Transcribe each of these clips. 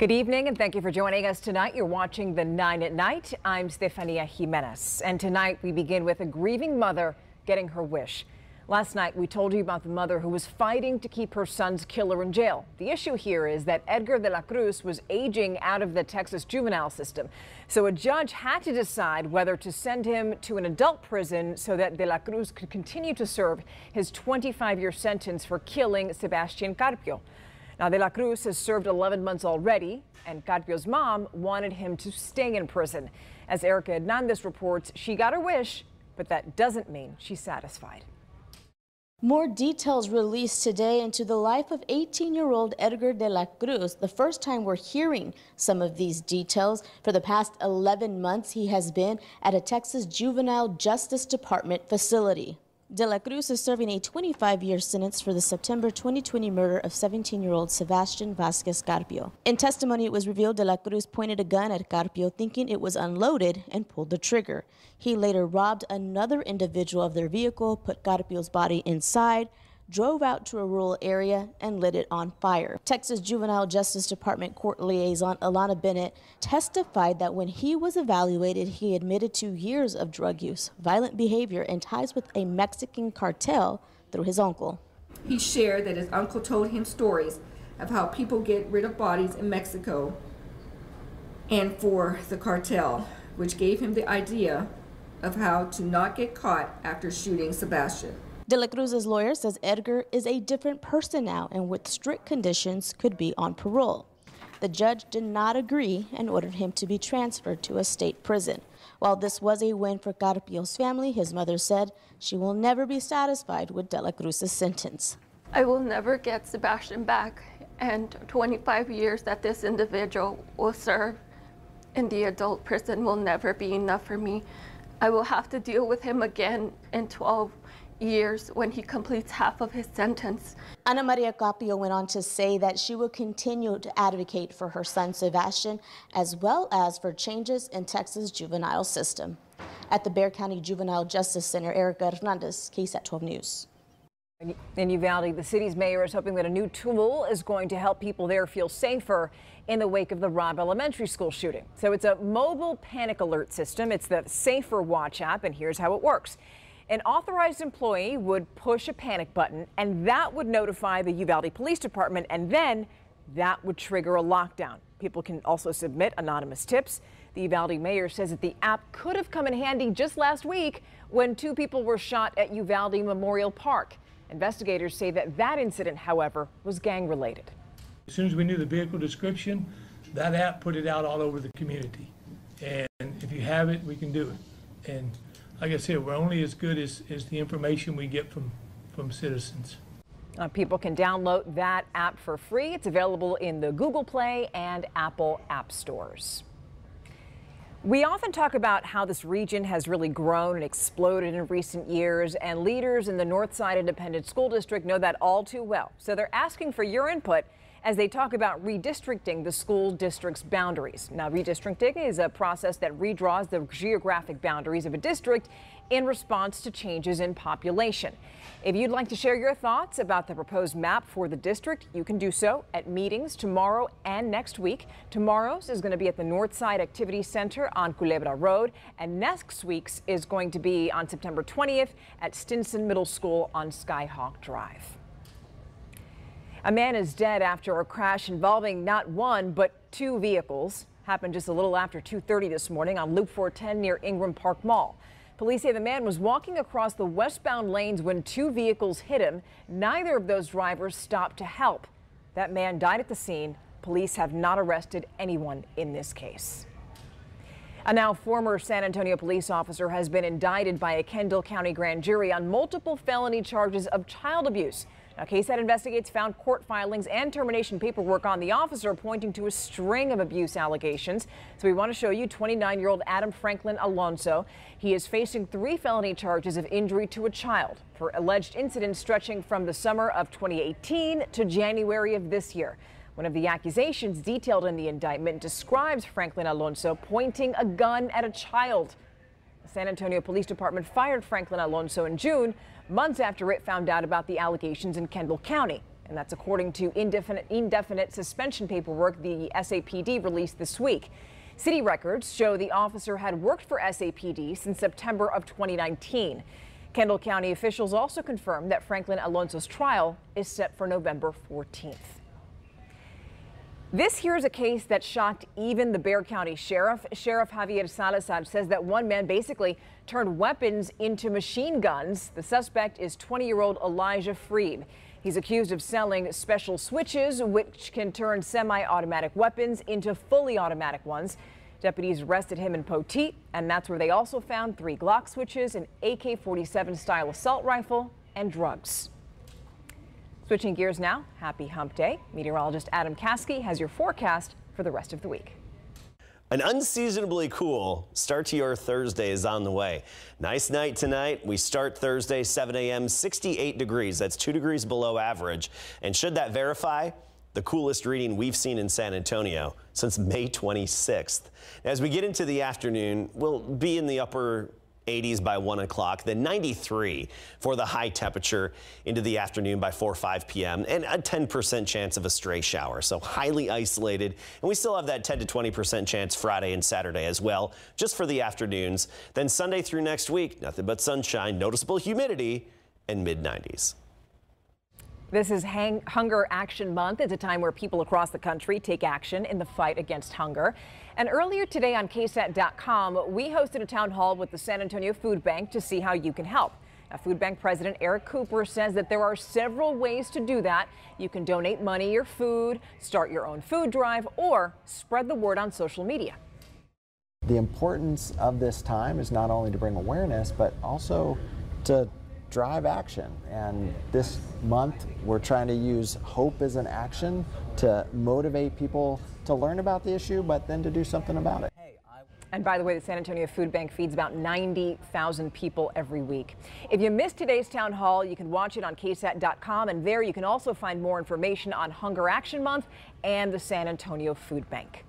Good evening and thank you for joining us tonight. You're watching the 9 at Night. I'm Stefania Jimenez, and tonight we begin with a grieving mother getting her wish. Last night we told you about the mother who was fighting to keep her son's killer in jail. The issue here is that Edgar De La Cruz was aging out of the Texas juvenile system, so a judge had to decide whether to send him to an adult prison so that De La Cruz could continue to serve his 25-year sentence for killing Sebastian Carpio. Now, De La Cruz has served 11 months already, and Carpio's mom wanted him to stay in prison. As Erica Hernandez reports, she got her wish, but that doesn't mean she's satisfied. More details released today into the life of 18-year-old Edgar De La Cruz. The first time we're hearing some of these details. For the past 11 months, he has been at a Texas Juvenile Justice Department facility. De La Cruz is serving a 25-year sentence for the September 2020 murder of 17-year-old Sebastian Vasquez Carpio. In testimony, it was revealed De La Cruz pointed a gun at Carpio thinking it was unloaded and pulled the trigger. He later robbed another individual of their vehicle, put Carpio's body inside, drove out to a rural area and lit it on fire. Texas Juvenile Justice Department court liaison Alana Bennett testified that when he was evaluated, he admitted to years of drug use, violent behavior, and ties with a Mexican cartel through his uncle. He shared that his uncle told him stories of how people get rid of bodies in Mexico and for the cartel, which gave him the idea of how to not get caught after shooting Sebastian. De La Cruz's lawyer says Edgar is a different person now and with strict conditions could be on parole. The judge did not agree and ordered him to be transferred to a state prison. While this was a win for Carpio's family, his mother said she will never be satisfied with De La Cruz's sentence. I will never get Sebastian back, and 25 years that this individual will serve in the adult prison will never be enough for me. I will have to deal with him again in 12 years when he completes half of his sentence. Ana Maria Capio went on to say that she will continue to advocate for her son Sebastian, as well as for changes in Texas juvenile system. At the Bexar County Juvenile Justice Center, Erica Hernandez, KSAT 12 News. In Uvalde, the city's mayor is hoping that a new tool is going to help people there feel safer in the wake of the Robb Elementary School shooting. So it's a mobile panic alert system. It's the Safer Watch app, and here's how it works. An authorized employee would push a panic button, and that would notify the Uvalde Police Department, and then that would trigger a lockdown. People can also submit anonymous tips. The Uvalde mayor says that the app could have come in handy just last week when two people were shot at Uvalde Memorial Park. Investigators say that that incident, however, was gang-related. As soon as we knew the vehicle description, that app put it out all over the community. And if you have it, we can do it. And like I said, we're only as good as the information we get from citizens. People can download that app for free. It's available in the Google Play and Apple app stores. We often talk about how this region has really grown and exploded in recent years, and leaders in the Northside Independent School District know that all too well. So they're asking for your input as they talk about redistricting the school district's boundaries. Now, redistricting is a process that redraws the geographic boundaries of a district in response to changes in population. If you'd like to share your thoughts about the proposed map for the district, you can do so at meetings tomorrow and next week. Tomorrow's is going to be at the Northside Activity Center on Culebra Road, and next week's is going to be on September 20th at Stinson Middle School on Skyhawk Drive. A man is dead after a crash involving not one, but two vehicles. Happened just a little after 2:30 this morning on Loop 410 near Ingram Park Mall. Police say the man was walking across the westbound lanes when two vehicles hit him. Neither of those drivers stopped to help. That man died at the scene. Police have not arrested anyone in this case. A now former San Antonio police officer has been indicted by a Kendall County grand jury on multiple felony charges of child abuse. A case that investigates found court filings and termination paperwork on the officer pointing to a string of abuse allegations. So we want to show you 29-year-old Adam Franklin Alonzo. He is facing 3 felony charges of injury to a child for alleged incidents stretching from the summer of 2018 to January of this year. One of the accusations detailed in the indictment describes Franklin Alonzo pointing a gun at a child. The San Antonio Police Department fired Franklin Alonzo in June, months after it found out about the allegations in Kendall County. And that's according to indefinite suspension paperwork the SAPD released this week. City records show the officer had worked for SAPD since September of 2019. Kendall County officials also confirmed that Franklin Alonzo's trial is set for November 14th. This here is a case that shocked even the Bexar County Sheriff. Sheriff Javier Salazar says that one man basically turned weapons into machine guns. The suspect is 20-year-old Elijah Freed. He's accused of selling special switches, which can turn semi-automatic weapons into fully automatic ones. Deputies arrested him in Poteet, and that's where they also found 3 Glock switches, an AK-47 style assault rifle, and drugs. Switching gears now, happy hump day. Meteorologist Adam Kasky has your forecast for the rest of the week. An unseasonably cool start to your Thursday is on the way. Nice night tonight. We start Thursday, 7 a.m., 68 degrees. That's 2 degrees below average. And should that verify? The coolest reading we've seen in San Antonio since May 26th. As we get into the afternoon, we'll be in the upper 80s by 1 o'clock, then 93 for the high temperature into the afternoon by 4 or 5 p.m. and a 10% chance of a stray shower. So highly isolated, and we still have that 10 to 20% chance Friday and Saturday as well, just for the afternoons. Then Sunday through next week, nothing but sunshine, noticeable humidity, and mid-90s. This is Hunger Action Month. It's a time where people across the country take action in the fight against hunger. And earlier today on KSAT.com, we hosted a town hall with the San Antonio Food Bank to see how you can help. Now, Food Bank President Eric Cooper says that there are several ways to do that. You can donate money or food, start your own food drive, or spread the word on social media. The importance of this time is not only to bring awareness, but also to drive action. And this month we're trying to use hope as an action to motivate people to learn about the issue, but then to do something about it. And by the way, the San Antonio Food Bank feeds about 90,000 people every week. If you missed today's town hall, you can watch it on KSAT.com, and there you can also find more information on Hunger Action Month and the San Antonio Food Bank.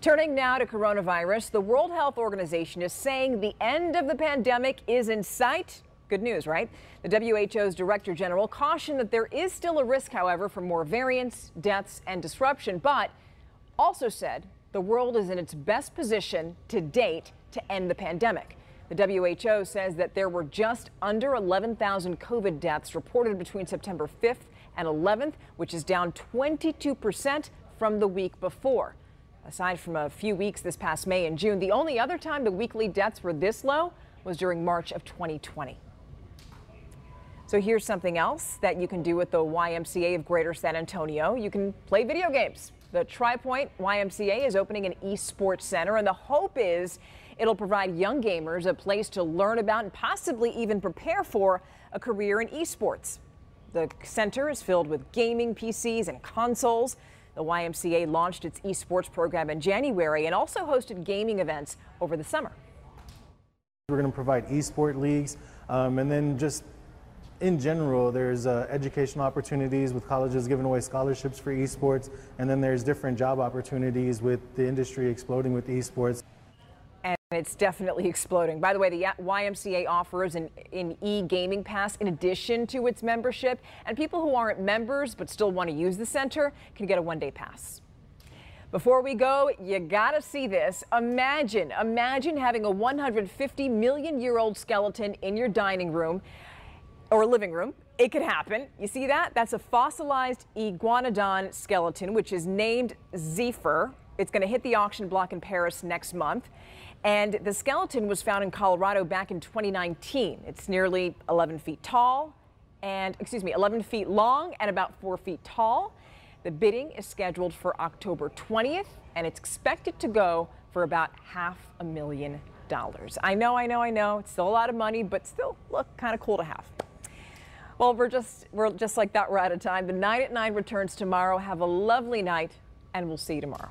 Turning now to coronavirus, the World Health Organization is saying the end of the pandemic is in sight. Good news, right? The WHO's Director General cautioned that there is still a risk, however, for more variants, deaths, and disruption, but also said the world is in its best position to date to end the pandemic. The WHO says that there were just under 11,000 COVID deaths reported between September 5th and 11th, which is down 22% from the week before. Aside from a few weeks this past May and June, the only other time the weekly deaths were this low was during March of 2020. So here's something else that you can do with the YMCA of Greater San Antonio. You can play video games. The TriPoint YMCA is opening an eSports center, and the hope is it'll provide young gamers a place to learn about and possibly even prepare for a career in eSports. The center is filled with gaming PCs and consoles. The YMCA launched its eSports program in January and also hosted gaming events over the summer. We're going to provide eSport leagues and then just in general, there's educational opportunities with colleges giving away scholarships for esports, and then there's different job opportunities with the industry exploding with esports. And it's definitely exploding. By the way, the YMCA offers an e-gaming pass in addition to its membership, and people who aren't members but still want to use the center can get a one-day pass. Before we go, you gotta see this. Imagine having a 150-million-year-old skeleton in your dining room or living room. It could happen. You see that? That's a fossilized iguanodon skeleton, which is named Zephyr. It's going to hit the auction block in Paris next month. And the skeleton was found in Colorado back in 2019. It's nearly 11 feet long and about 4 feet tall. The bidding is scheduled for October 20th, and it's expected to go for about $500,000. I know. It's still a lot of money, but still, look, kind of cool to have. Well, we're just like that. We're out of time. The Night at 9 returns tomorrow. Have a lovely night, and we'll see you tomorrow.